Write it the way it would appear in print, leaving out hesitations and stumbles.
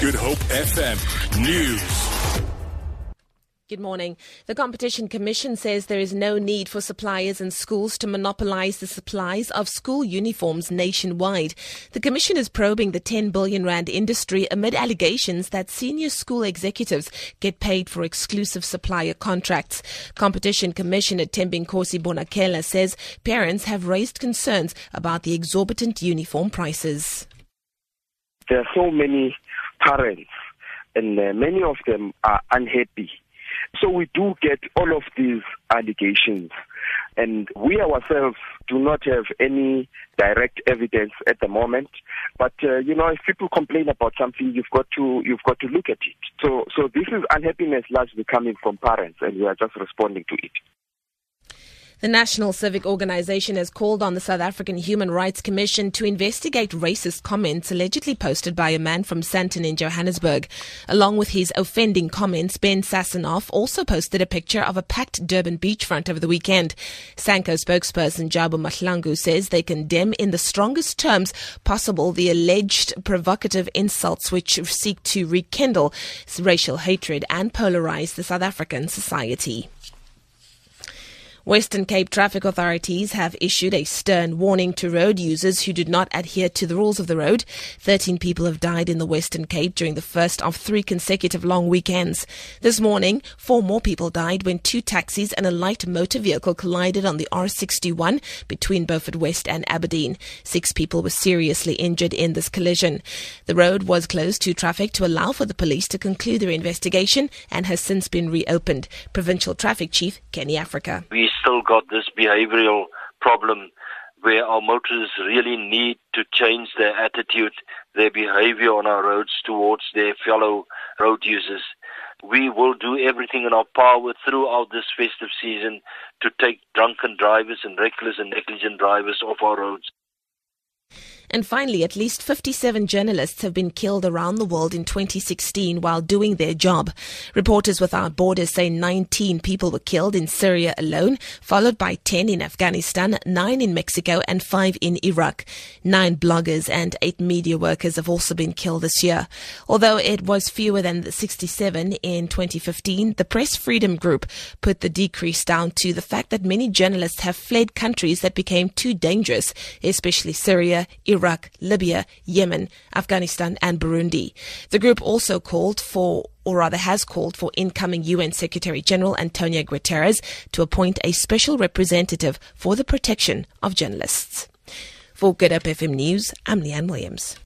Good Hope FM News. Good morning. The Competition Commission says there is no need for suppliers and schools to monopolize the supplies of school uniforms nationwide. The Commission is probing the 10 billion rand industry amid allegations that senior school executives get paid for exclusive supplier contracts. Competition Commissioner Tembinkosi Bonakele says parents have raised concerns about the exorbitant uniform prices. There are so many parents and many of them are unhappy. So we do get all of these allegations, and we ourselves do not have any direct evidence at the moment. But if people complain about something, you've got to look at it. So this is unhappiness largely coming from parents, and we are just responding to it. The National Civic Organization has called on the South African Human Rights Commission to investigate racist comments allegedly posted by a man from Sandton in Johannesburg. Along with his offending comments, Ben Sassanoff also posted a picture of a packed Durban beachfront over the weekend. Sanco spokesperson Jabu Mahlangu says they condemn in the strongest terms possible the alleged provocative insults which seek to rekindle racial hatred and polarize the South African society. Western Cape traffic authorities have issued a stern warning to road users who did not adhere to the rules of the road. 13 people have died in the Western Cape during the first of three consecutive long weekends. This morning, 4 more people died when 2 taxis and a light motor vehicle collided on the R61 between Beaufort West and Aberdeen. 6 people were seriously injured in this collision. The road was closed to traffic to allow for the police to conclude their investigation and has since been reopened. Provincial Traffic Chief Kenny Africa. Still got this behavioral problem where our motorists really need to change their attitude, their behavior on our roads towards their fellow road users. We will do everything in our power throughout this festive season to take drunken drivers and reckless and negligent drivers off our roads. And finally, at least 57 journalists have been killed around the world in 2016 while doing their job. Reporters Without Borders say 19 people were killed in Syria alone, followed by 10 in Afghanistan, 9 in Mexico and 5 in Iraq. 9 bloggers and 8 media workers have also been killed this year. Although it was fewer than the 67 in 2015, the Press Freedom Group put the decrease down to the fact that many journalists have fled countries that became too dangerous, especially Syria, Iraq, Libya, Yemen, Afghanistan and Burundi. The group also has called for incoming UN Secretary General Antonio Guterres to appoint a special representative for the protection of journalists. For Good Up FM News, I'm Leanne Williams.